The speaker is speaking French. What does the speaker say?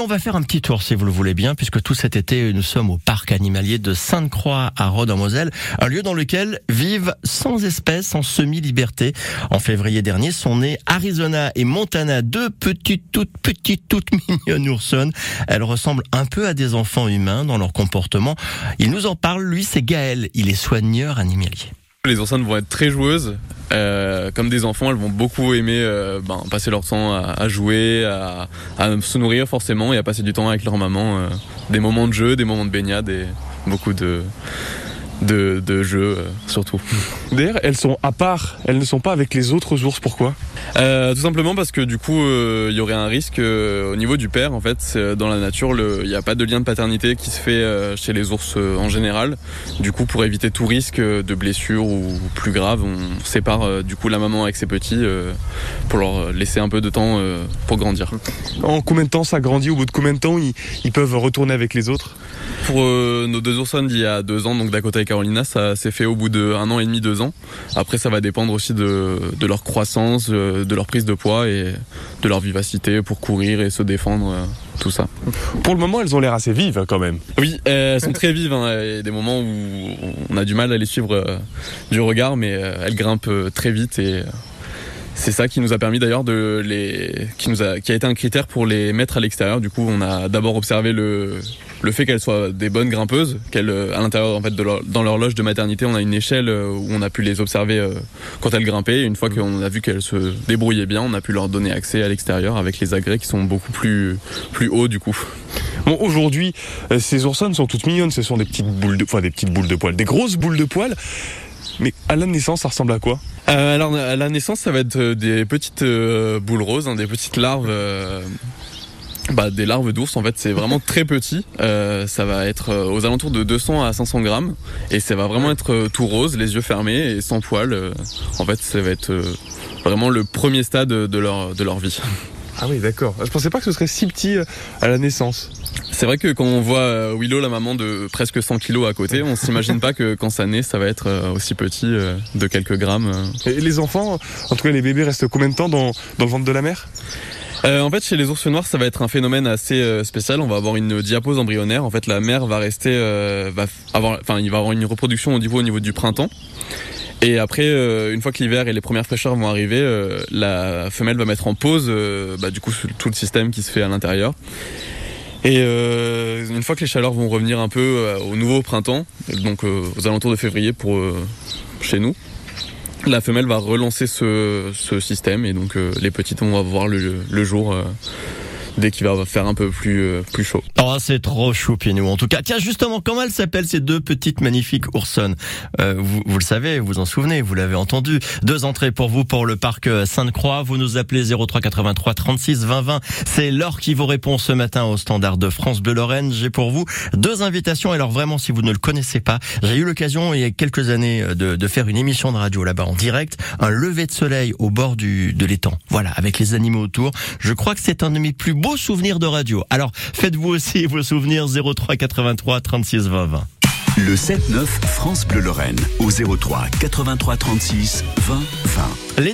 on va faire un petit tour si vous le voulez bien, puisque tout cet été nous sommes au parc animalier de Sainte-Croix à Rode-en-Moselle, un lieu dans lequel vivent 100 espèces en semi-liberté. En février dernier sont nés Arizona et Montana, deux toutes mignonnes oursonnes. Elles ressemblent un peu à des enfants humains dans leur comportement. Il nous en parle, lui, c'est Gaël, il est soigneur animalier. Les oursines vont être très joueuses, comme des enfants, elles vont beaucoup aimer passer leur temps à jouer, à se nourrir forcément et à passer du temps avec leur maman, des moments de jeu, des moments de baignade et beaucoup de jeux surtout. D'ailleurs, elles sont à part, elles ne sont pas avec les autres ours, pourquoi ? Tout simplement parce que du coup, il y aurait un risque au niveau du père, en fait, dans la nature, il n'y a pas de lien de paternité qui se fait chez les ours en général. Du coup, pour éviter tout risque de blessure ou plus grave, on sépare du coup la maman avec ses petits pour leur laisser un peu de temps pour grandir. En combien de temps ça grandit ? Au bout de combien de temps ils peuvent retourner avec les autres ? Pour nos deux oursonnes d'il y a 2 ans, donc d'à côté Carolina, ça s'est fait au bout de 1 an et demi, 2 ans. Après, ça va dépendre aussi de leur croissance, de leur prise de poids et de leur vivacité pour courir et se défendre, tout ça. Pour le moment, elles ont l'air assez vives quand même. Oui, elles sont très vives. Hein. Il y a des moments où on a du mal à les suivre du regard, mais elles grimpent très vite et... C'est ça qui nous a permis d'ailleurs qui a été un critère pour les mettre à l'extérieur. Du coup, on a d'abord observé le fait qu'elles soient des bonnes grimpeuses, qu'elles, à l'intérieur, en fait, dans leur loge de maternité, on a une échelle où on a pu les observer quand elles grimpaient. Et une fois qu'on a vu qu'elles se débrouillaient bien, on a pu leur donner accès à l'extérieur avec les agrès qui sont beaucoup plus hauts du coup. Bon, aujourd'hui, ces oursonnes sont toutes mignonnes. Ce sont des petites boules de poils, des grosses boules de poils. Mais à la naissance, ça ressemble à quoi ? Alors, à la naissance, ça va être des petites boules roses, hein, des petites larves, des larves d'ours. En fait, c'est vraiment très petit. Ça va être aux alentours de 200 à 500 grammes. Et ça va vraiment être tout rose, les yeux fermés et sans poils. En fait, ça va être vraiment le premier stade de leur vie. Ah oui, d'accord. Je pensais pas que ce serait si petit à la naissance. C'est vrai que quand on voit Willow, la maman de presque 100 kilos à côté, on s'imagine pas que quand ça naît, ça va être aussi petit de quelques grammes. Et les enfants, en tout cas les bébés, restent combien de temps dans le ventre de la mère ? En fait, chez les ours noirs, ça va être un phénomène assez spécial. On va avoir une diapause embryonnaire. En fait, la mère va rester, il va avoir une reproduction au niveau du printemps. Et après, une fois que l'hiver et les premières fraîcheurs vont arriver, la femelle va mettre en pause, du coup, tout le système qui se fait à l'intérieur. Et une fois que les chaleurs vont revenir un peu au nouveau printemps, donc aux alentours de février pour chez nous, la femelle va relancer ce système et donc les petites vont voir le jour dès qu'il va faire un peu plus chaud. Oh, c'est trop choupinou en tout cas. Tiens, justement, comment elles s'appellent ces deux petites magnifiques oursonnes ? Vous le savez, vous en souvenez, vous l'avez entendu. 2 entrées pour vous pour le parc Sainte-Croix. Vous nous appelez 03 83 36 20 20. C'est Laure qui vous répond ce matin au standard de France Bleu Lorraine. J'ai pour vous 2 invitations. Alors vraiment, si vous ne le connaissez pas, j'ai eu l'occasion il y a quelques années de faire une émission de radio là-bas en direct, un lever de soleil au bord de l'étang. Voilà, avec les animaux autour. Je crois que c'est un de mes plus beaux souvenirs de radio. Alors, faites-vous aussi vos souvenirs 03 83 36 20 20. Le 7-9 France Bleu Lorraine au 03 83 36 20 20.